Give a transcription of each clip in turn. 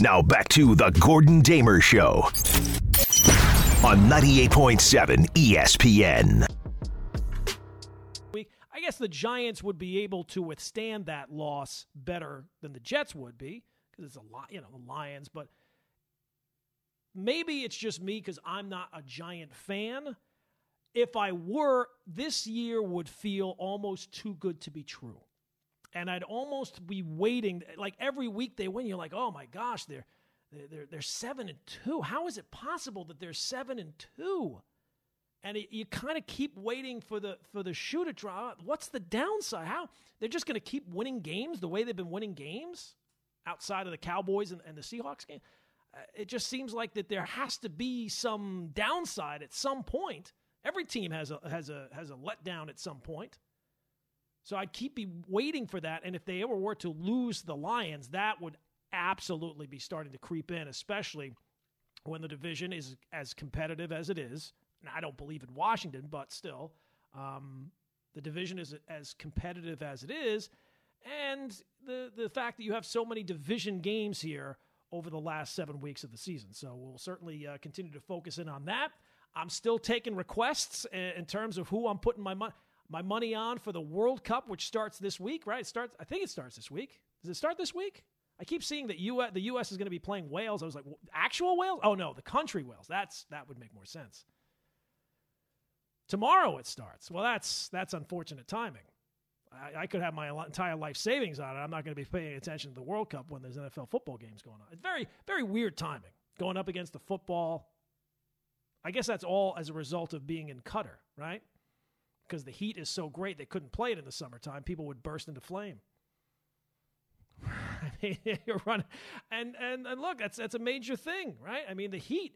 Now back to The Gordon Damer Show on 98.7 ESPN. I guess the Giants would be able to withstand that loss better than the Jets would be, because it's a lot, you know, the Lions, but maybe it's just me because I'm not a Giant fan. If I were, this year would feel almost too good to be true. And I'd almost be waiting, like every week they win, you're like, oh my gosh, they're 7-2. How is it possible that they're 7-2? And you kind of keep waiting for the shoe to drop. What's the downside? How they're just going to keep winning games the way they've been winning games outside of the Cowboys and the Seahawks game. It just seems like that there has to be some downside at some point. Every team has a letdown at some point. So I'd keep waiting for that. And if they ever were to lose the Lions, that would absolutely be starting to creep in, especially when the division is as competitive as it is. And I don't believe in Washington, but still, the division is as competitive as it is. And the fact that you have so many division games here over the last 7 weeks of the season. So we'll certainly continue to focus in on that. I'm still taking requests in terms of who I'm putting my money on for the World Cup, which starts this week, right? I think it starts this week. Does it start this week? I keep seeing that the U.S. is going to be playing Wales. I was like, actual Wales? Oh, no, the country Wales. That would make more sense. Tomorrow it starts. Well, that's unfortunate timing. I could have my entire life savings on it. I'm not going to be paying attention to the World Cup when there's NFL football games going on. It's very, very weird timing, going up against the football. I guess that's all as a result of being in Qatar, right? Because the heat is so great, they couldn't play it in the summertime. People would burst into flame. I mean, you're running. And look, that's a major thing, right? I mean, the heat.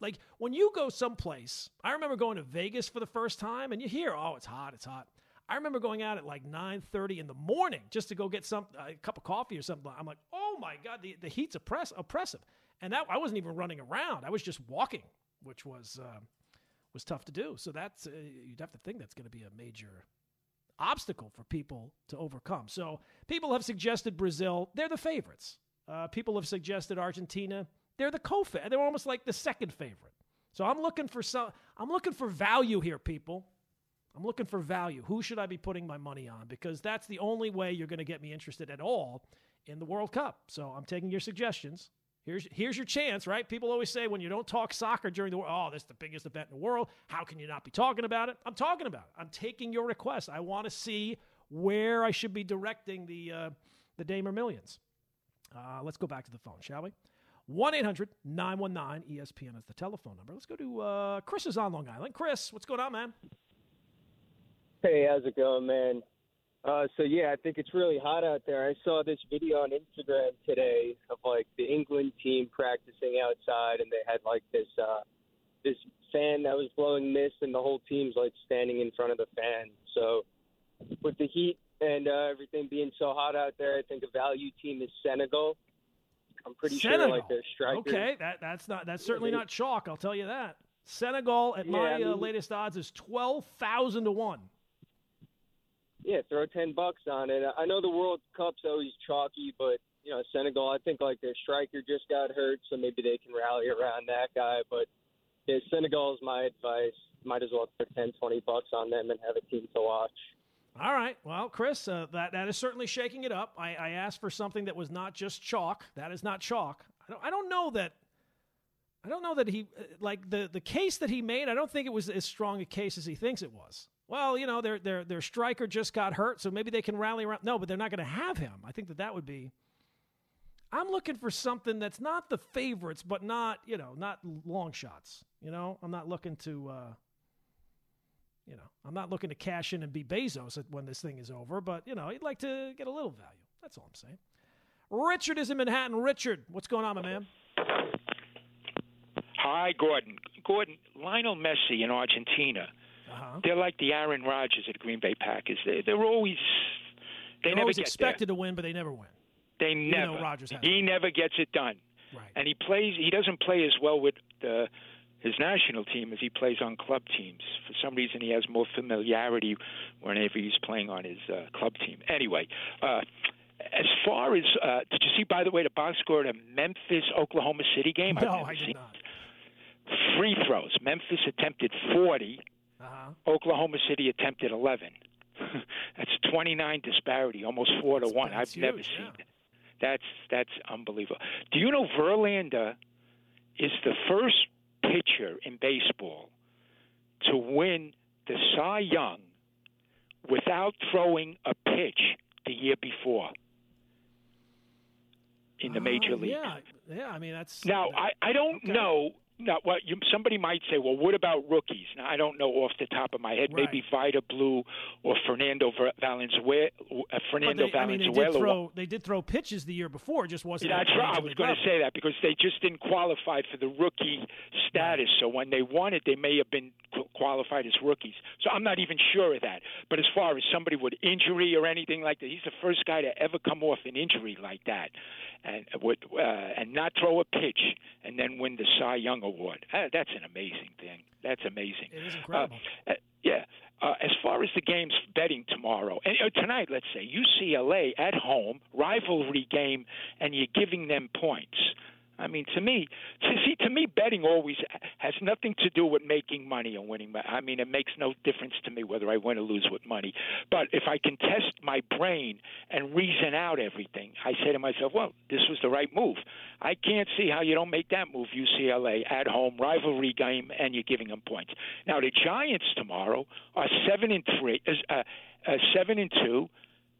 Like, when you go someplace, I remember going to Vegas for the first time, and you hear, oh, it's hot, it's hot. I remember going out at like 9:30 in the morning just to go get a cup of coffee or something. I'm like, oh my God, the heat's oppressive. And that I wasn't even running around. I was just walking, which was tough to do. So that's you'd have to think that's going to be a major obstacle for people to overcome. So people have suggested Brazil. They're the favorites. People have suggested Argentina. They're the co-favorite. They're almost like the second favorite. So I'm looking for value here, people. I'm looking for value. Who should I be putting my money on? Because that's the only way you're going to get me interested at all in the World Cup. So I'm taking your suggestions. Here's your chance, right? People always say when you don't talk soccer during the World Cup, oh, that's the biggest event in the world. How can you not be talking about it? I'm talking about it. I'm taking your request. I want to see where I should be directing the Damer Millions. Let's go back to the phone, shall we? 1-800-919-ESPN is the telephone number. Let's go to Chris is on Long Island. Chris, what's going on, man? Hey, how's it going, man? I think it's really hot out there. I saw this video on Instagram today of, like, the England team practicing outside, and they had, like, this fan that was blowing mist, and the whole team's, like, standing in front of the fan. So with the heat and everything being so hot out there, I think a value team is Senegal. I'm pretty sure, like, they're striking. Okay, that's certainly not chalk, I'll tell you that. Senegal at latest odds is 12,000 to 1. Yeah, throw $10 on it. I know the World Cup's always chalky, but, you know, Senegal, I think, like, their striker just got hurt, so maybe they can rally around that guy. But, yeah, Senegal's my advice. Might as well throw $10, $20 on them and have a team to watch. All right. Well, Chris, that is certainly shaking it up. I asked for something that was not just chalk. That is not chalk. I don't know that he – like, the case that he made, I don't think it was as strong a case as he thinks it was. Well, you know, their striker just got hurt, so maybe they can rally around. No, but they're not going to have him. I think that would be – I'm looking for something that's not the favorites, but not, you know, not long shots. You know, I'm not looking to I'm not looking to cash in and be Bezos when this thing is over, but, you know, he'd like to get a little value. That's all I'm saying. Richard is in Manhattan. Richard, what's going on, my man? Hi, Gordon. Gordon, Lionel Messi in Argentina. Uh-huh. They're like the Aaron Rodgers at Green Bay Packers. They're always expected to win, but they never win. They never. He never gets it done. Right. And he doesn't play as well with his national team as he plays on club teams. For some reason, he has more familiarity whenever he's playing on his club team. Anyway, As far as did you see, by the way, the box score at a Memphis-Oklahoma City game? No, I did not. Free throws. Memphis attempted 40. Oklahoma City attempted 11. That's 29 disparity, almost 4-1. I've huge, never seen that. That's unbelievable. Do you know Verlander is the first pitcher in baseball to win the Cy Young without throwing a pitch the year before in the major leagues? Yeah, I mean that's now I don't okay. know. Now, well, somebody might say, well, what about rookies? Now, I don't know off the top of my head. Right. Maybe Vida Blue or Fernando Valenzuela. They did throw pitches the year before. Just wasn't. That's right. I was going to say that because they just didn't qualify for the rookie status. Right. So when they won it, they may have been qualified as rookies. So I'm not even sure of that. But as far as somebody with injury or anything like that, he's the first guy to ever come off an injury like that and not throw a pitch and then win the Cy Young Award. That's an amazing thing. That's amazing. It is incredible. As far as the game's betting tomorrow, and tonight, let's say, UCLA at home, rivalry game, and you're giving them points. I mean, to me, betting always has nothing to do with making money and winning. I mean, it makes no difference to me whether I win or lose with money. But if I can test my brain and reason out everything, I say to myself, well, this was the right move. I can't see how you don't make that move, UCLA, at home, rivalry game, and you're giving them points. Now, the Giants tomorrow are 7-2.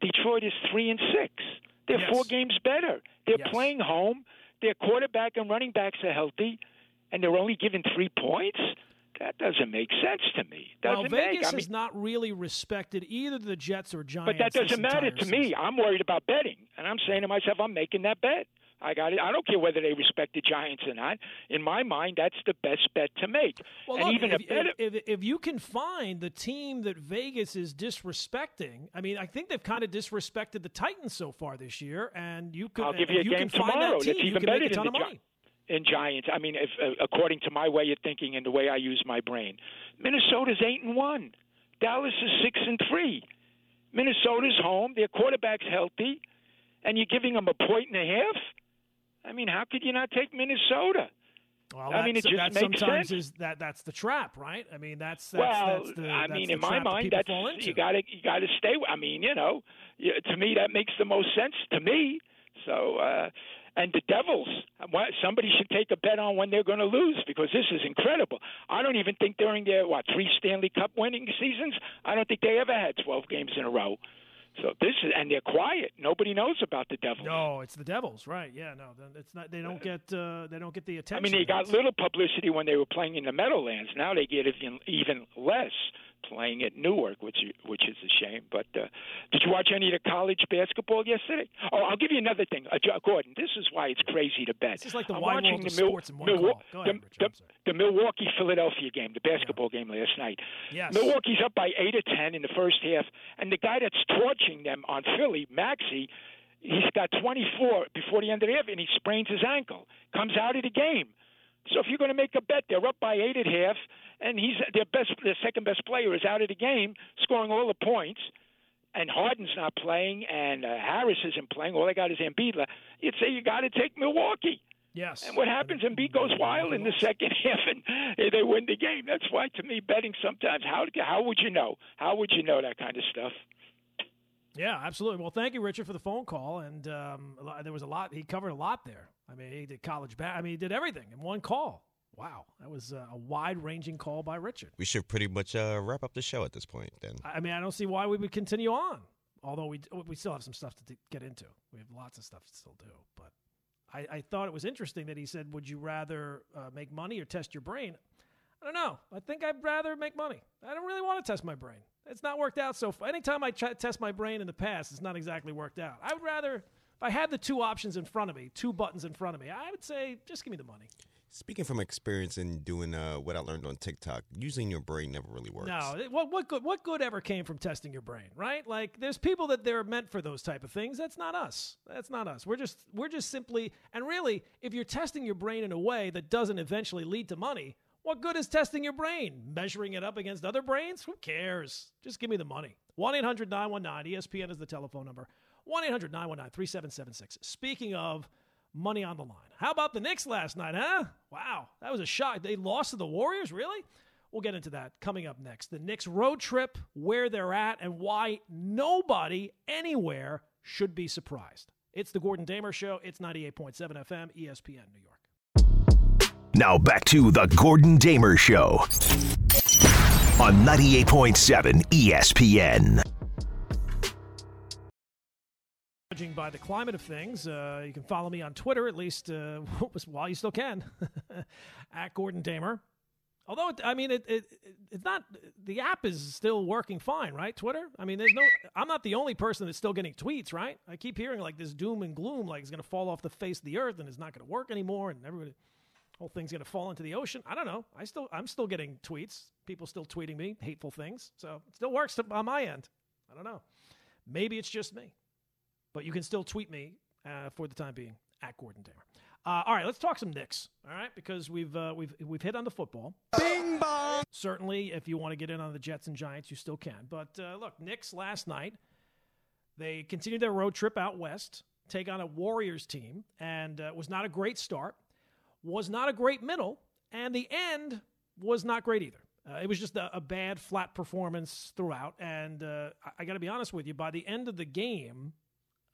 Detroit is 3-6. They're four games better. They're playing home. Their quarterback and running backs are healthy, and they're only given 3 points? That doesn't make sense to me. Vegas has not really respected either the Jets or Giants. But that doesn't matter to me. I'm worried about betting, and I'm saying to myself, I'm making that bet. I got it. I don't care whether they respect the Giants or not. In my mind, that's the best bet to make. Well, and look, if you can find the team that Vegas is disrespecting, I mean, I think they've kind of disrespected the Titans so far this year. And you could, I'll give you a game tomorrow that's even better than the Giants. In Giants, I mean, according to my way of thinking and the way I use my brain, Minnesota's 8-1. Dallas is 6-3. Minnesota's home. Their quarterback's healthy, and you're giving them a 1.5. I mean, how could you not take Minnesota? Well, I mean, it just that makes sometimes sense. That's the trap, right? I mean, that's in my mind, that's you got to stay. I mean, to me, that makes the most sense to me. So, and the Devils, somebody should take a bet on when they're going to lose because this is incredible. I don't even think during their 3 Stanley Cup winning seasons, I don't think they ever had 12 games in a row. So and they're quiet. Nobody knows about the Devils. No, it's the Devils, right? Yeah, no, it's not. They don't get the attention. I mean, they got little publicity when they were playing in the Meadowlands. Now they get even less playing at Newark, which is a shame. But did you watch any of the college basketball yesterday? Oh, I'll give you another thing, Gordon. This is why it's crazy to bet. This is like the wide world of sports in one call. Go ahead, Richard. The Milwaukee-Philadelphia game, the basketball game last night. Yes. Milwaukee's up by 8 or 10 in the first half, and the guy that's torching them on Philly, Maxey, he's got 24 before the end of the half, and he sprains his ankle. Comes out of the game. So if you're going to make a bet, they're up by 8 at half, and he's their second best player is out of the game, scoring all the points, and Harden's not playing, and Harris isn't playing. All they got is Embiid. You'd say you got to take Milwaukee. Yes. And what happens, Embiid goes wild in the second half, and they win the game. That's why, to me, betting sometimes, how would you know? How would you know that kind of stuff? Yeah, absolutely. Well, thank you, Richard, for the phone call. And there was a lot. He covered a lot there. I mean, he did he did everything in one call. Wow, that was a wide-ranging call by Richard. We should pretty much wrap up the show at this point, then. I mean, I don't see why we would continue on, although we still have some stuff to get into. We have lots of stuff to still do. But I thought it was interesting that he said, would you rather make money or test your brain? I don't know. I think I'd rather make money. I don't really want to test my brain. It's not worked out so far. Anytime I test my brain in the past, it's not exactly worked out. I would rather, if I had the two options in front of me, two buttons in front of me, I would say just give me the money. Speaking from experience and doing what I learned on TikTok, using your brain never really works. No, what good ever came from testing your brain, right? Like, there's people that they're meant for those type of things. That's not us. We're just simply, and really, if you're testing your brain in a way that doesn't eventually lead to money, what good is testing your brain? Measuring it up against other brains? Who cares? Just give me the money. 1-800-919-ESPN is the telephone number. 1-800-919-3776. Speaking of money on the line, how about the Knicks last night, huh? Wow, that was a shock. They lost to the Warriors, really? We'll get into that coming up next. The Knicks road trip, where they're at, and why nobody anywhere should be surprised. It's the Gordon Damer Show. It's 98.7 FM, ESPN, New York. Now back to the Gordon Damer Show on 98.7 ESPN. Judging by the climate of things, you can follow me on Twitter, at least while you still can, at Gordon Damer. Although, I mean, it's not, the app is still working fine, right? Twitter? I mean, there's no, I'm not the only person that's still getting tweets, right? I keep hearing like this doom and gloom, like it's going to fall off the face of the earth and it's not going to work anymore and everybody, whole thing's going to fall into the ocean. I don't know. I'm still getting tweets. People still tweeting me hateful things. So it still works on my end. I don't know. Maybe it's just me, but you can still tweet me for the time being at Gordon Damer. All right, let's talk some Knicks, all right, because we've hit on the football. Bing bong! Certainly, if you want to get in on the Jets and Giants, you still can. But, look, Knicks last night, they continued their road trip out west, take on a Warriors team, and it was not a great start, was not a great middle, and the end was not great either. It was just a bad, flat performance throughout, and I got to be honest with you, by the end of the game,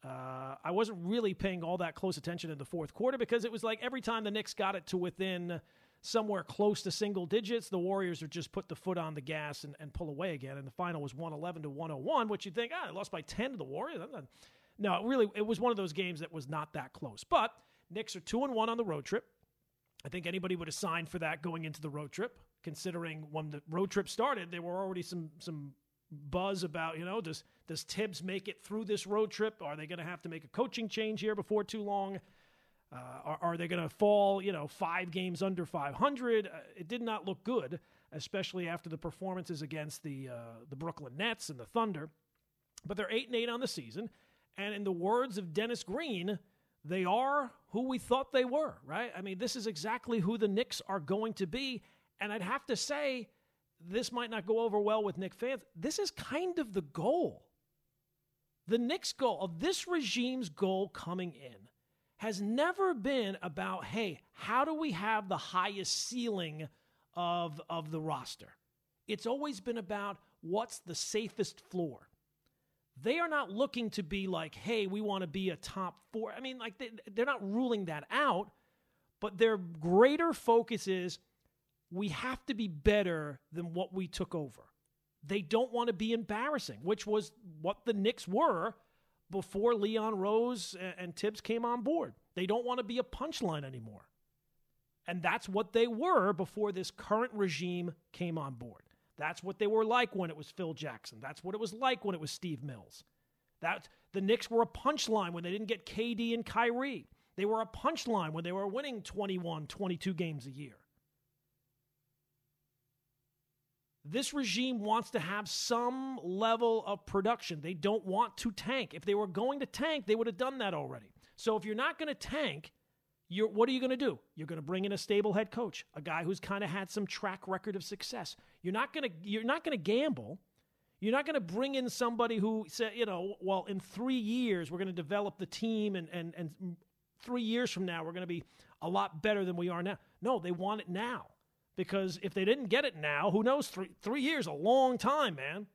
I wasn't really paying all that close attention in the fourth quarter because it was like every time the Knicks got it to within somewhere close to single digits, the Warriors would just put the foot on the gas and pull away again. And the final was 111-101, which you'd think, they lost by 10 to the Warriors. No, really, it was one of those games that was not that close. But Knicks are 2-1 on the road trip. I think anybody would have signed for that going into the road trip, considering when the road trip started, there were already some buzz about, does Tibbs make it through this road trip? Are they going to have to make a coaching change here before too long? Are they going to fall, 5 games under 500? It did not look good, especially after the performances against the Brooklyn Nets and the Thunder. But they're 8-8 on the season, and in the words of Dennis Green, they are who we thought they were, right? I mean, this is exactly who the Knicks are going to be, and I'd have to say, this might not go over well with Knicks fans. This is kind of the goal. The Knicks' goal, of this regime's goal coming in, has never been about, hey, how do we have the highest ceiling of the roster? It's always been about what's the safest floor. They are not looking to be like, hey, we want to be a top 4. I mean, like they're not ruling that out, but their greater focus is, we have to be better than what we took over. They don't want to be embarrassing, which was what the Knicks were before Leon Rose and Tibbs came on board. They don't want to be a punchline anymore. And that's what they were before this current regime came on board. That's what they were like when it was Phil Jackson. That's what it was like when it was Steve Mills. The Knicks were a punchline when they didn't get KD and Kyrie. They were a punchline when they were winning 21, 22 games a year. This regime wants to have some level of production. They don't want to tank. If they were going to tank, they would have done that already. So if you're not going to tank, what are you going to do? You're going to bring in a stable head coach, a guy who's kind of had some track record of success. You're not going to gamble. You're not going to bring in somebody who said, in 3 years we're going to develop the team and 3 years from now we're going to be a lot better than we are now. No, they want it now. Because if they didn't get it now, who knows? Three years, a long time, man.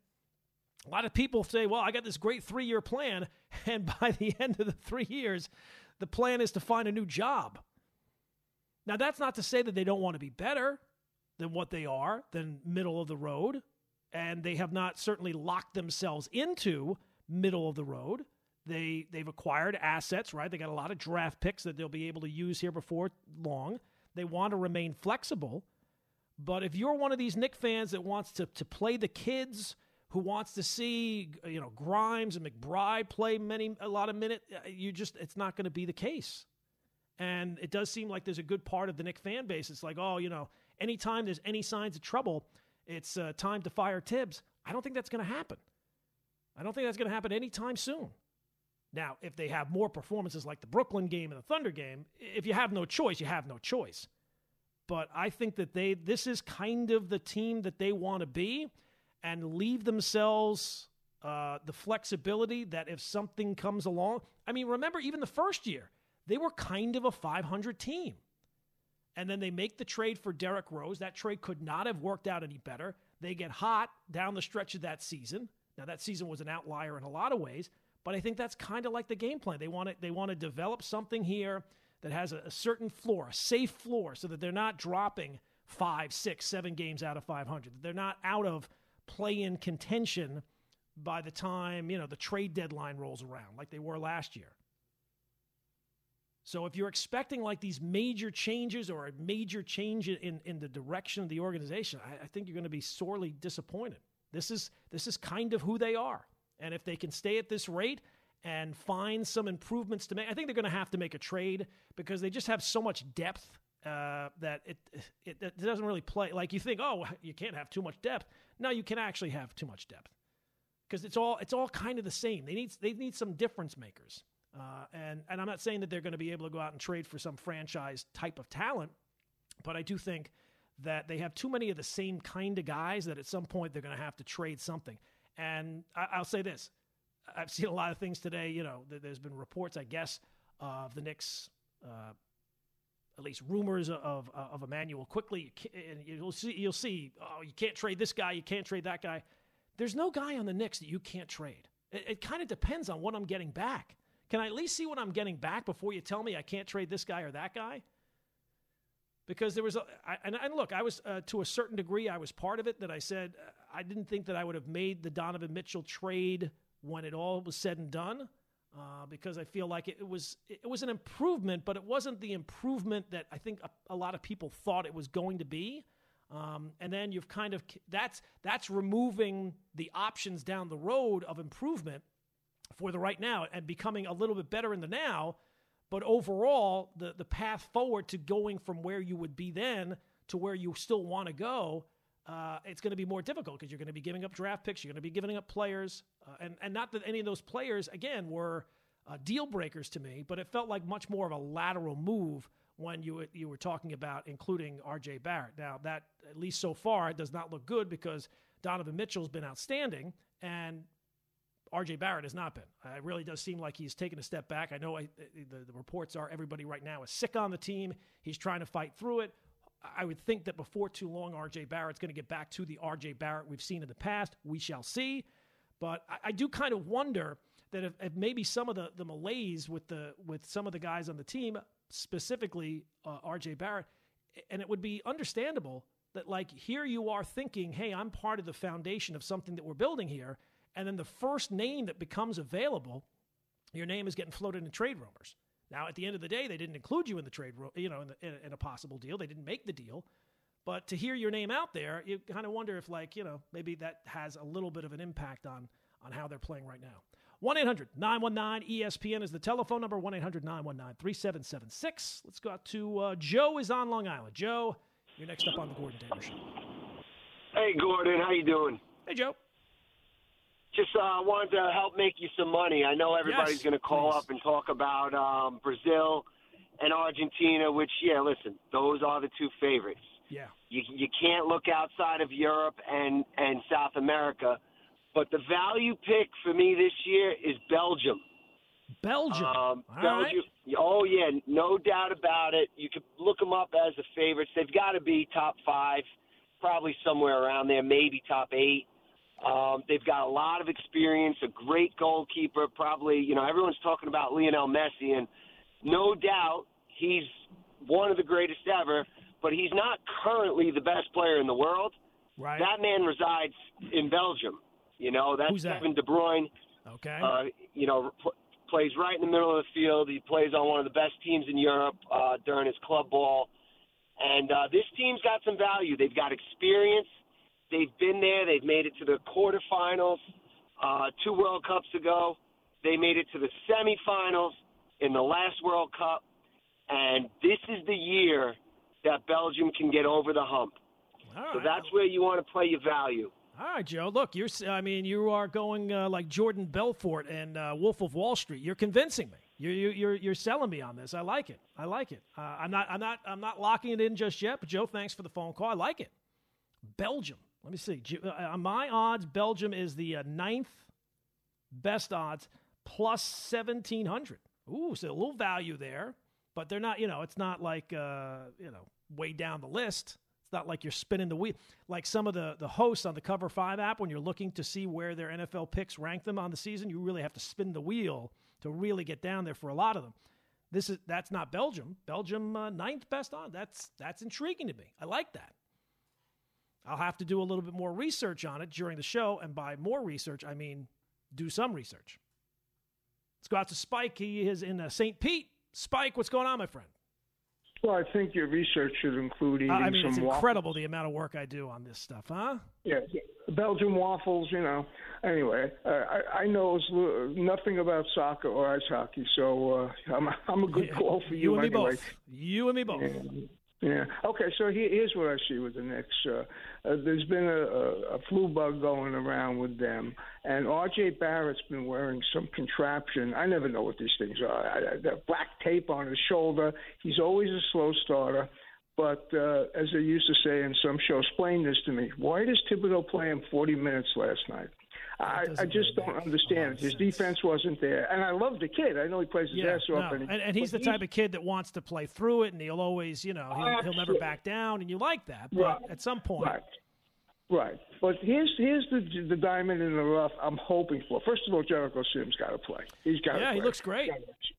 A lot of people say, well, I got this great 3-year plan. And by the end of the 3 years, the plan is to find a new job. Now, that's not to say that they don't want to be better than what they are, than middle of the road. And they have not certainly locked themselves into middle of the road. They've acquired assets, right? They got a lot of draft picks that they'll be able to use here before long. They want to remain flexible. But if you're one of these Knicks fans that wants to play the kids, who wants to see Grimes and McBride play a lot of minutes, it's not going to be the case. And it does seem like there's a good part of the Knicks fan base. It's like, anytime there's any signs of trouble, it's time to fire Tibbs. I don't think that's going to happen. I don't think that's going to happen anytime soon. Now, if they have more performances like the Brooklyn game and the Thunder game, if you have no choice, you have no choice. But I think that this is kind of the team that they want to be, and leave themselves the flexibility that if something comes along, I mean, remember even the first year, they were kind of a 500 team. And then they make the trade for Derrick Rose. That trade could not have worked out any better. They get hot down the stretch of that season. Now, that season was an outlier in a lot of ways, but I think that's kind of like the game plan. They want to develop something here that has a certain floor, a safe floor, so that they're not dropping 5, 6, 7 games out of 500. They're not out of play-in contention by the time, the trade deadline rolls around like they were last year. So if you're expecting like these major changes or a major change in the direction of the organization, I think you're going to be sorely disappointed. This is kind of who they are. And if they can stay at this rate and find some improvements to make, I think they're going to have to make a trade because they just have so much depth that it doesn't really play. Like you think, oh, you can't have too much depth. No, you can actually have too much depth because it's all kind of the same. They need some difference makers. And I'm not saying that they're going to be able to go out and trade for some franchise type of talent, but I do think that they have too many of the same kind of guys that at some point they're going to have to trade something. And I'll say this, I've seen a lot of things today, there's been reports, I guess, of the Knicks, at least rumors of Immanuel Quickley, and you'll see, oh, you can't trade this guy, you can't trade that guy. There's no guy on the Knicks that you can't trade. It kind of depends on what I'm getting back. Can I at least see what I'm getting back before you tell me I can't trade this guy or that guy? Because there was look, I was to a certain degree, I was part of it that I said I didn't think that I would have made the Donovan Mitchell trade when it all was said and done because I feel like it was an improvement, but it wasn't the improvement that I think a lot of people thought it was going to be. And then you've kind of that's removing the options down the road of improvement for the right now and becoming a little bit better in the now, but overall the path forward to going from where you would be then to where you still want to go, it's going to be more difficult because you're going to be giving up draft picks, you're going to be giving up players, and not that any of those players, again, were deal breakers to me, but it felt like much more of a lateral move when you were talking about including RJ Barrett. Now that, at least so far, does not look good because Donovan Mitchell's been outstanding and RJ Barrett has not been. It really does seem like he's taken a step back. I know the reports are everybody right now is sick on the team. He's trying to fight through it. I would think that before too long, RJ Barrett's going to get back to the RJ Barrett we've seen in the past. We shall see. But I do kind of wonder that if maybe some of the malaise with some of the guys on the team, specifically RJ Barrett, and it would be understandable that like here you are thinking, hey, I'm part of the foundation of something that we're building here. And then the first name that becomes available, your name is getting floated in trade rumors. Now, at the end of the day, they didn't include you in the trade, in a possible deal. They didn't make the deal. But to hear your name out there, you kind of wonder if, maybe that has a little bit of an impact on how they're playing right now. 1-800-919-ESPN is the telephone number, 1-800-919-3776. Let's go out to Joe is on Long Island. Joe, you're next up on the Gordon Damer Show. Hey, Gordon. How you doing? Hey, Joe. Just wanted to help make you some money. I know everybody's going to call up and talk about Brazil and Argentina, which, those are the two favorites. Yeah. You can't look outside of Europe and South America. But the value pick for me this year is Belgium. Belgium? Belgium. Right. Oh, yeah, no doubt about it. You could look them up as the favorites. They've got to be top 5, probably somewhere around there, maybe top 8. They've got a lot of experience, a great goalkeeper, probably, everyone's talking about Lionel Messi, and no doubt he's one of the greatest ever, but he's not currently the best player in the world. Right. That man resides in Belgium. That's Who's that? Kevin De Bruyne. Okay. Plays right in the middle of the field. He plays on one of the best teams in Europe during his club ball. And this team's got some value. They've got experience. They've been there. They've made it to the quarterfinals. 2 World Cups ago, they made it to the semifinals in the last World Cup. And this is the year that Belgium can get over the hump. All right. So that's where you want to play your value. All right, Joe. Look, you are going like Jordan Belfort and Wolf of Wall Street. You're convincing me. You're selling me on this. I like it. I'm not locking it in just yet. But Joe, thanks for the phone call. I like it. Belgium. Let me see. On my odds, Belgium is the ninth Best odds, plus 1,700. Ooh, so a little value there, but they're not, it's not like, way down the list. It's not like you're spinning the wheel. Like some of the hosts on the Cover 5 app, when you're looking to see where their NFL picks rank them on the season, you really have to spin the wheel to really get down there for a lot of them. That's not Belgium. Belgium, ninth best odds. That's intriguing to me. I like that. I'll have to do a little bit more research on it during the show, and by more research, I mean do some research. Let's go out to Spike. He is in St. Pete. Spike, what's going on, my friend? Well, I think your research should include eating it's incredible waffles. The amount of work I do on this stuff, huh? Yeah, Belgian waffles, Anyway, I know nothing about soccer or ice hockey, so I'm a good call for you anyway. You and me both. Yeah. Okay, so here's what I see with the Knicks. There's been a flu bug going around with them, and R.J. Barrett's been wearing some contraption. I never know what these things are. That black tape on his shoulder. He's always a slow starter, but as they used to say in some show, explain this to me. Why does Thibodeau play him 40 minutes last night? I just don't understand. His defense wasn't there. And I love the kid. I know he plays his ass off. And he's the type of kid that wants to play through it, and he'll always, he'll never back down, and you like that. But at some point. Right. But here's the diamond in the rough I'm hoping for. First of all, Jericho Sims got to play. He's got to play. Yeah, he looks great.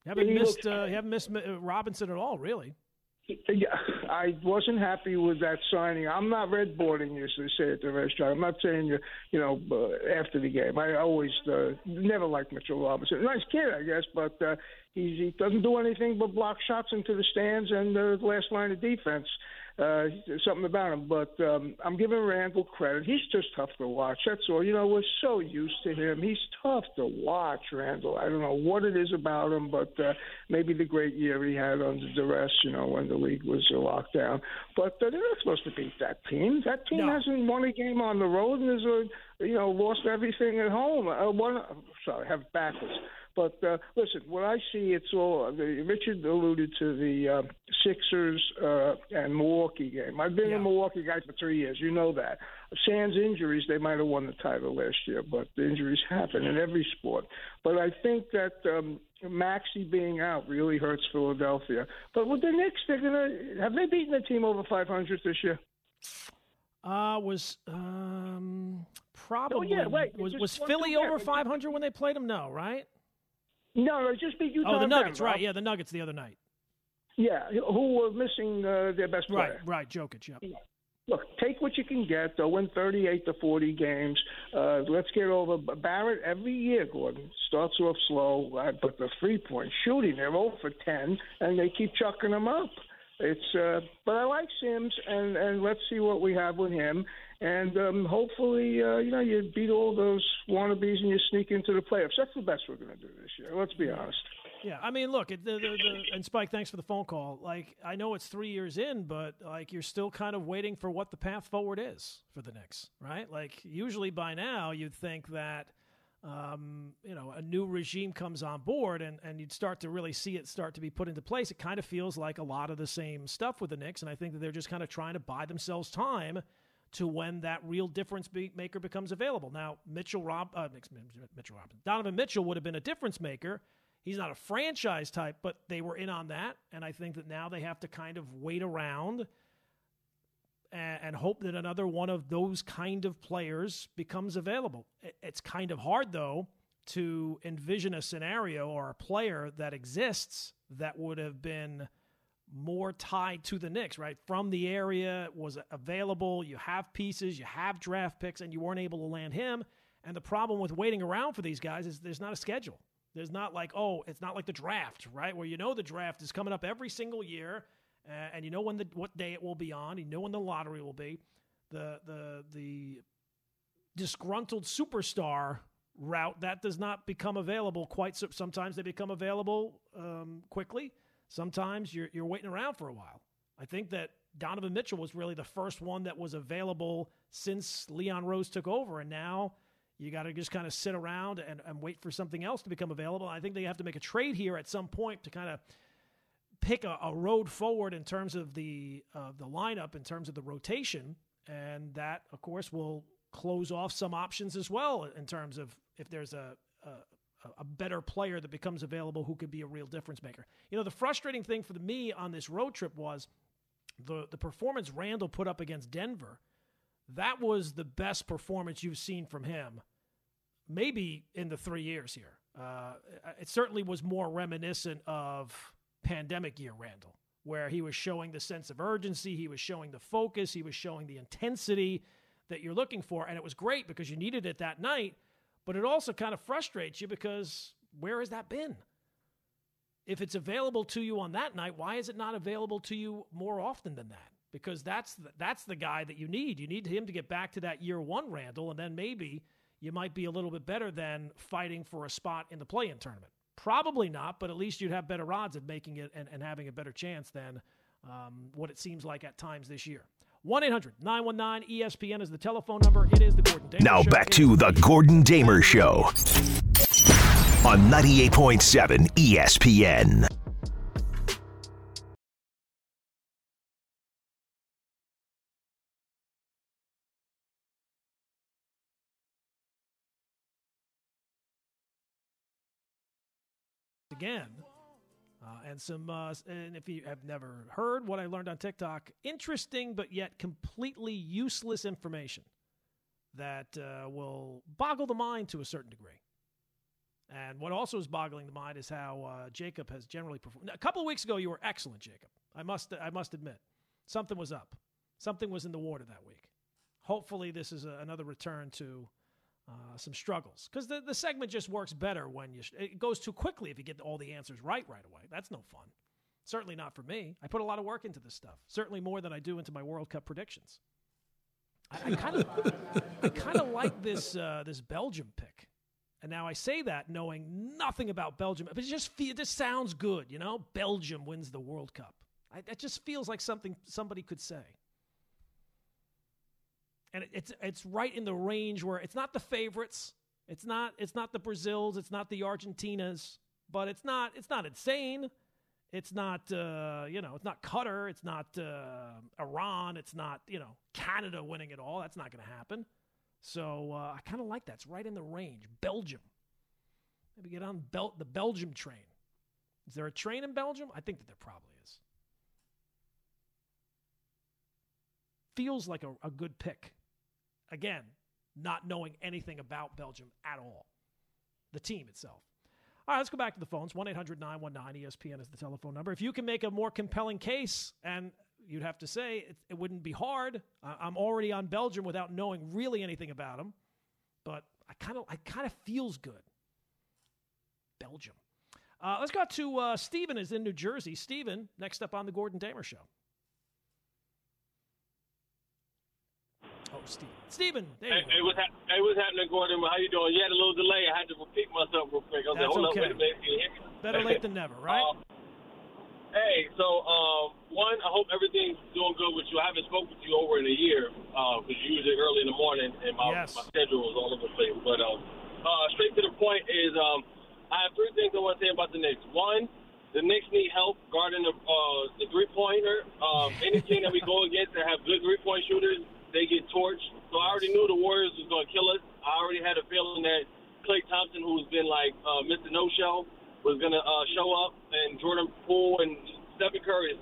You haven't missed Robinson at all, really. I wasn't happy with that signing. I'm not redboarding, as they say at the restaurant. I'm not saying, after the game. I always never liked Mitchell Robinson. Nice kid, I guess, but he doesn't do anything but block shots into the stands and the last line of defense. Something about him. But I'm giving Randall credit. He's just tough to watch. That's all. We're so used to him. He's tough to watch, Randall. I don't know what it is about him, but maybe the great year he had under duress, when the league was locked down. But they're not supposed to beat that team. That team hasn't won a game on the road and has lost everything at home. Have backwards. But listen, what I see, it's all Richard alluded to the Sixers and Milwaukee game. I've been a Milwaukee guy for 3 years. You know that. Sans injuries, they might have won the title last year, but the injuries happen in every sport. But I think that Maxey being out really hurts Philadelphia. But with the Knicks, have they beaten a team over 500 this year? Was Philly over 500 when they played them? No, right? No, just beat Utah. Oh, the Nuggets, right? Yeah, the Nuggets the other night. Yeah, who were missing their best player? Right, Jokic. Yep. Yeah. Look, take what you can get. They'll win 38-40 games. Let's get over Barrett every year. Gordon starts off slow, but the 3-point shooting, they're 0-for-10, and they keep chucking them up. It's but I like Sims, and let's see what we have with him. And hopefully, you beat all those wannabes and you sneak into the playoffs. That's the best we're going to do this year. Let's be honest. Yeah, I mean, look, and Spike, thanks for the phone call. Like, I know it's 3 years in, but, like, you're still kind of waiting for what the path forward is for the Knicks, right? Like, usually by now you'd think that, a new regime comes on board and you'd start to really see it start to be put into place. It kind of feels like a lot of the same stuff with the Knicks, and I think that they're just kind of trying to buy themselves time to when that real difference maker becomes available. Now, Donovan Mitchell would have been a difference maker. He's not a franchise type, but they were in on that, and I think that now they have to kind of wait around and hope that another one of those kind of players becomes available. It's kind of hard, though, to envision a scenario or a player that exists that would have been more tied to the Knicks, right? From the area, was available, you have pieces, you have draft picks, and you weren't able to land him. And the problem with waiting around for these guys is there's not a schedule. There's not like, it's not like the draft, right? Where the draft is coming up every single year, and when what day it will be on, when the lottery will be. The disgruntled superstar route, that does not become available quite so. Sometimes they become available quickly. Sometimes you're waiting around for a while. I think that Donovan Mitchell was really the first one that was available since Leon Rose took over, and now you got to just kind of sit around and wait for something else to become available. I think they have to make a trade here at some point to kind of pick a road forward in terms of the lineup, in terms of the rotation, and that, of course, will close off some options as well in terms of if there's a a better player that becomes available who could be a real difference maker. You know, the frustrating thing for me on this road trip was the performance Randall put up against Denver. That was the best performance you've seen from him, maybe in the 3 years here. It certainly was more reminiscent of pandemic year Randall, where he was showing the sense of urgency, he was showing the focus, he was showing the intensity that you're looking for, and it was great because you needed it that night, but it also kind of frustrates you because where has that been? If it's available to you on that night, why is it not available to you more often than that? Because that's the guy that you need. You need him to get back to that year one Randall, and then maybe you might be a little bit better than fighting for a spot in the play-in tournament. Probably not, but at least you'd have better odds of making it and having a better chance than what it seems like at times this year. 1-800-919-ESPN is the telephone number. It is the Gordon Damer Show. Now back to the Gordon Damer Show on 98.7 ESPN. Again, and if you have never heard what I learned on TikTok, interesting but yet completely useless information that will boggle the mind to a certain degree. And what also is boggling the mind is how Jacob has generally performed. Now, a couple of weeks ago, you were excellent, Jacob. I must admit, something was up. Something was in the water that week. Hopefully, this is another return to some struggles, because the segment just works better when it goes too quickly if you get all the answers right away. That's no fun. Certainly not for me. I put a lot of work into this stuff, certainly more than I do into my World Cup predictions. I kind of like this Belgium pick, and now I say that knowing nothing about Belgium, but it just sounds good, you know. Belgium wins the World Cup. That just feels like something somebody could say. And it's right in the range where it's not the favorites, it's not the Brazils, it's not the Argentinas, but it's not insane, it's not it's not Qatar, it's not Iran, it's not Canada winning it all. That's not going to happen. So I kind of like that. It's right in the range. Belgium. Maybe get on the Belgium train. Is there a train in Belgium? I think that there probably is. Feels like a good pick. Again, not knowing anything about Belgium at all, the team itself. All right, let's go back to the phones. 1-800-919-ESPN is the telephone number. If you can make a more compelling case, and you'd have to say it wouldn't be hard. I'm already on Belgium without knowing really anything about them, but I kind of feels good. Belgium. Let's go to Stephen is in New Jersey. Stephen, next up on the Gordon Damer Show. Oh, Stephen, there you go. Hey, what's happening, Gordon? How you doing? You had a little delay. I had to repeat myself real quick. I was okay. Hold up, wait a minute. Can you hear me? Better late than never, right? One, I hope everything's doing good with you. I haven't spoken with you over in a year because usually early in the morning and my schedule is all over the place. But straight to the point is I have three things I want to say about the Knicks. One, the Knicks need help guarding the three-pointer. Any team that we go against that have good three-point shooters, they get torched. So I already knew the Warriors was going to kill us. I already had a feeling that Klay Thompson, who's been like Mr. No-Show, was going to show up. And Jordan Poole and Stephen Curry.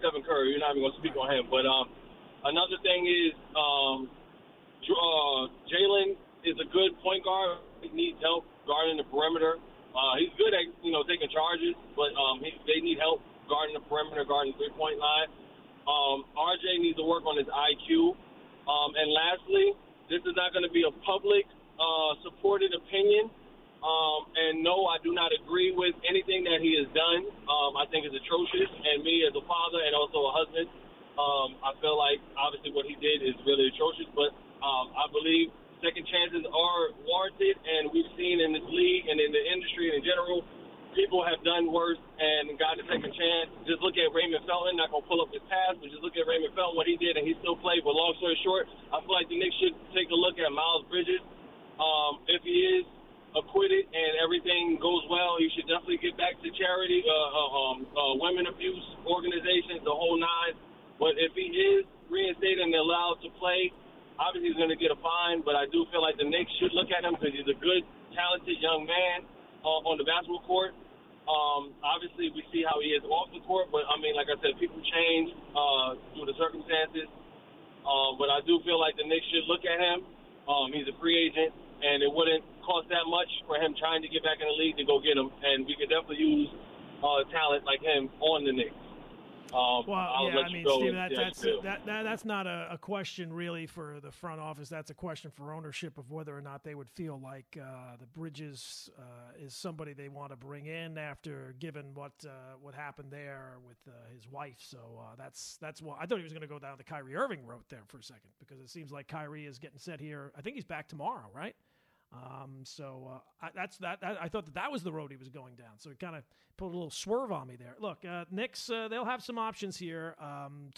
You're not even going to speak on him. But another thing is Jalen is a good point guard. He needs help guarding the perimeter. He's good at, taking charges, but they need help guarding the perimeter, guarding the three-point line. RJ needs to work on his IQ. And lastly, this is not going to be a public supported opinion. And no, I do not agree with anything that he has done. I think it's atrocious. And me as a father and also a husband, I feel like obviously what he did is really atrocious. But I believe second chances are warranted. And we've seen in this league and in the industry and in general, people have done worse and got a second chance. Just look at Raymond Felton. Not going to pull up his past, but just look at Raymond Felton, what he did, and he still played. But long story short, I feel like the Knicks should take a look at Miles Bridges. If he is acquitted and everything goes well, he should definitely get back to charity, women abuse organizations, the whole nine. But if he is reinstated and allowed to play, obviously he's going to get a fine. But I do feel like the Knicks should look at him because he's a good, talented young man. on the basketball court. Obviously, we see how he is off the court, but, I mean, like I said, people change due to circumstances. But I do feel like the Knicks should look at him. He's a free agent, and it wouldn't cost that much for him trying to get back in the league to go get him. And we could definitely use talent like him on the Knicks. Steve, that's not a question really for the front office. That's a question for ownership of whether or not they would feel like the Bridges is somebody they want to bring in after given what happened there with his wife. So that's why I thought he was going to go down the Kyrie Irving route there for a second, because it seems like Kyrie is getting set here. I think he's back tomorrow, right? I thought that was the road he was going down. So it kind of put a little swerve on me there. Look, Knicks, they'll have some options here,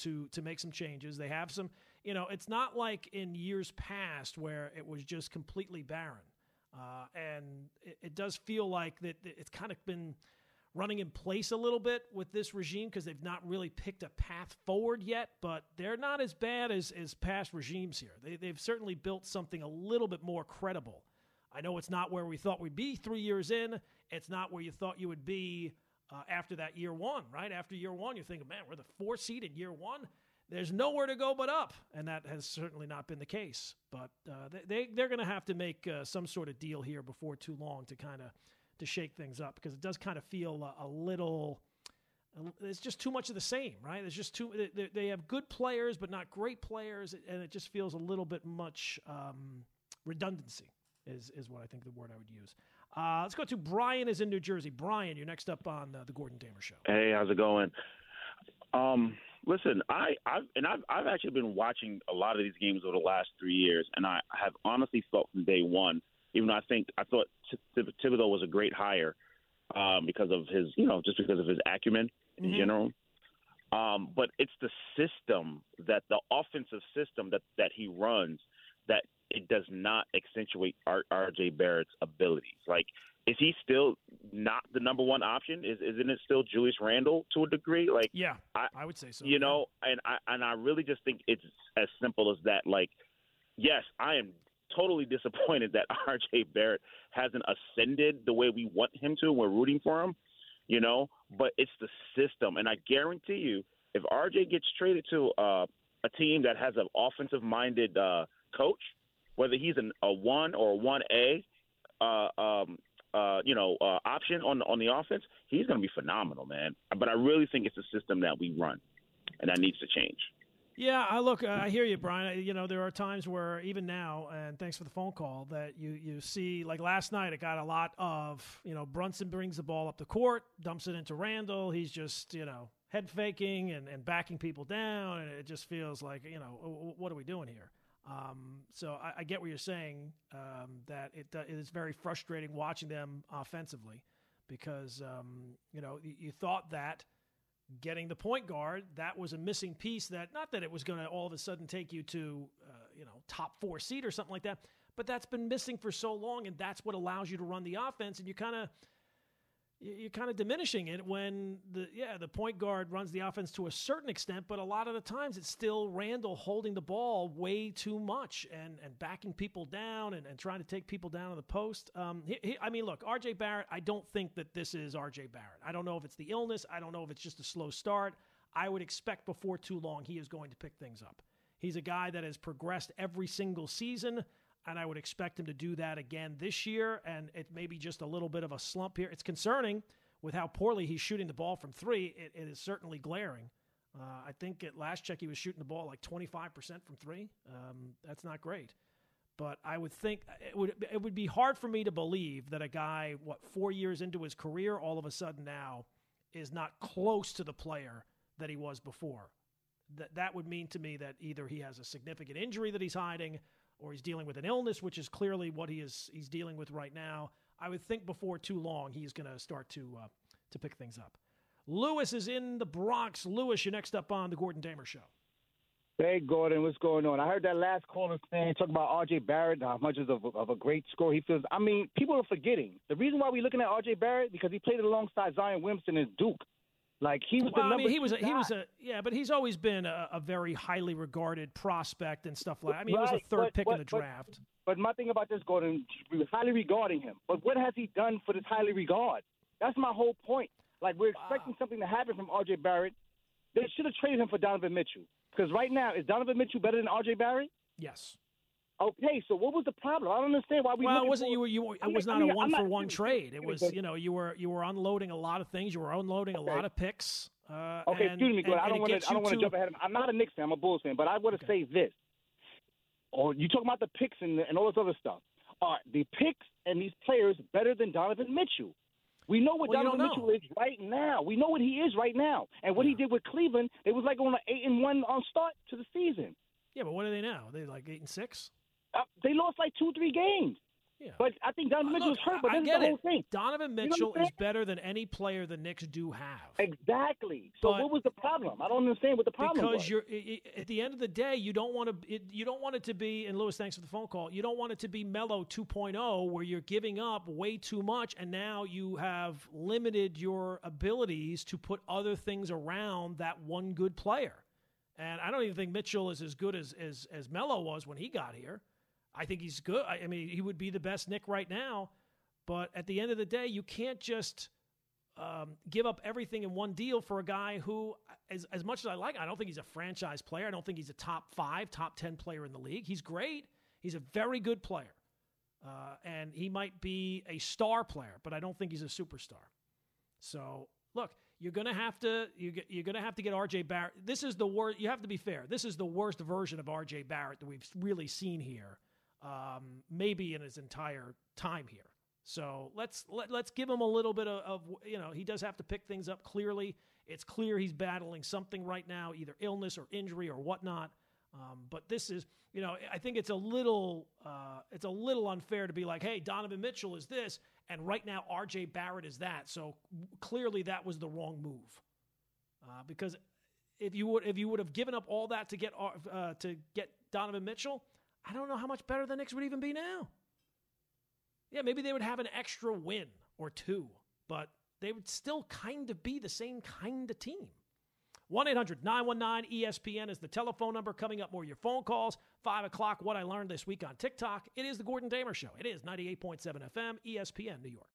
to make some changes. They have some, it's not like in years past where it was just completely barren. And it does feel like that it's kind of been running in place a little bit with this regime, because they've not really picked a path forward yet, but they're not as bad as past regimes here. They've certainly built something a little bit more credible. I know it's not where we thought we'd be 3 years in. It's not where you thought you would be after that year one, right? After year one, you're thinking, man, we're the 4th seed in year one. There's nowhere to go but up, and that has certainly not been the case. But they're going to have to make some sort of deal here before too long to kind of to shake things up, because it does kind of feel a little – it's just too much of the same, right? It's just too – they have good players but not great players, and it just feels a little bit much redundancy. Is what I think the word I would use. Let's go to Brian is in New Jersey. Brian, you're next up on The Gordon Damer Show. Hey, how's it going? Listen, I've actually been watching a lot of these games over the last 3 years, and I have honestly felt from day one, even though I thought Thibodeau was a great hire because of his, just because of his acumen in general. But it's the system, that the offensive system that he runs, that it does not accentuate R.J. Barrett's abilities. Like, is he still not the number one option? Isn't it still Julius Randall to a degree? Like, yeah, I would say so. And I really just think it's as simple as that. Like, yes, I am totally disappointed that R.J. Barrett hasn't ascended the way we want him to. We're rooting for him, but it's the system. And I guarantee you, if R.J. gets traded to a team that has an offensive-minded coach, whether he's a 1 or a 1A, option on the offense, he's going to be phenomenal, man. But I really think it's a system that we run, and that needs to change. Yeah, I hear you, Brian. There are times where even now, and thanks for the phone call, that you see, like last night, it got a lot of, Brunson brings the ball up the court, dumps it into Randall. He's just, head faking and backing people down, and it just feels like, what are we doing here? So I get what you're saying, that it is very frustrating watching them offensively, because, you thought that getting the point guard, that was a missing piece, that not that it was going to all of a sudden take you to, top 4 seed or something like that, but that's been missing for so long. And that's what allows you to run the offense. And you're kind of diminishing it when the point guard runs the offense to a certain extent, but a lot of the times it's still Randall holding the ball way too much and backing people down and trying to take people down on the post. Look, R.J. Barrett, I don't think that this is R.J. Barrett. I don't know if it's the illness. I don't know if it's just a slow start. I would expect before too long he is going to pick things up. He's a guy that has progressed every single season, and I would expect him to do that again this year, and it may be just a little bit of a slump here. It's concerning with how poorly he's shooting the ball from three. It is certainly glaring. I think at last check he was shooting the ball like 25% from three. That's not great. But I would think it would be hard for me to believe that a guy, 4 years into his career, all of a sudden now is not close to the player that he was before. That would mean to me that either he has a significant injury that he's hiding, or he's dealing with an illness, which is clearly what he's dealing with right now. I would think before too long he's going to start to pick things up. Lewis is in the Bronx. Lewis, you're next up on The Gordon Damer Show. Hey, Gordon, what's going on? I heard that last caller saying, talk about R.J. Barrett, how much of a great scorer he feels. I mean, people are forgetting. The reason why we're looking at R.J. Barrett, because he played alongside Zion Williamson and Duke. Like he was. Well, the I mean, he was a yeah, but he's always been a very highly regarded prospect and stuff like. I mean, right, he was a third pick in the draft. But my thing about this, Gordon, highly regarding him. But what has he done for this highly regard? That's my whole point. Like we're expecting something to happen from R.J. Barrett. They should have traded him for Donovan Mitchell because right now is Donovan Mitchell better than R.J. Barrett? Yes. Okay, so what was the problem? I don't understand why we. Well, it wasn't you. It was not a one-for-one trade. It was you were unloading a lot of things. You were unloading a lot of picks. Okay, excuse me, Gordon. I don't want to jump ahead of him. I'm not a Knicks fan. I'm a Bulls fan, but I want to say this. Oh, you talking about the picks and all this other stuff? Are the picks and these players better than Donovan Mitchell? We know what Donovan Mitchell is right now. We know what he is right now, and what he did with Cleveland. It was like on an 8-1 on start to the season. Yeah, but what are they now? Are they like 8-6? They lost like 2-3 games. Yeah. But I think Donovan Mitchell's hurt, but that's the whole thing. Donovan Mitchell is better than any player the Knicks do have. Exactly. So what was the problem? I don't understand what the problem was. Because at the end of the day, you don't want it to be, and Lewis, thanks for the phone call, you don't want it to be Melo 2.0 where you're giving up way too much and now you have limited your abilities to put other things around that one good player. And I don't even think Mitchell is as good as Melo was when he got here. I think he's good. I mean, he would be the best Knick right now. But at the end of the day, you can't just give up everything in one deal for a guy who, as much as I like, I don't think he's a franchise player. I don't think he's a top 5, top 10 player in the league. He's great. He's a very good player. And he might be a star player, but I don't think he's a superstar. So, look, you're gonna have to get R.J. Barrett. This is the worst. You have to be fair. This is the worst version of R.J. Barrett that we've really seen here. Maybe in his entire time here. So let's give him a little bit of he does have to pick things up clearly. It's clear he's battling something right now, either illness or injury or whatnot. But this is, I think it's a little unfair to be like, hey, Donovan Mitchell is this, and right now R.J. Barrett is that. So clearly that was the wrong move, because if you would have given up all that to get Donovan Mitchell. I don't know how much better the Knicks would even be now. Yeah, maybe they would have an extra win or two, but they would still kind of be the same kind of team. 1-800-919-ESPN is the telephone number. Coming up, more of your phone calls. 5 o'clock, what I learned this week on TikTok. It is The Gordon Damer Show. It is 98.7 FM, ESPN, New York.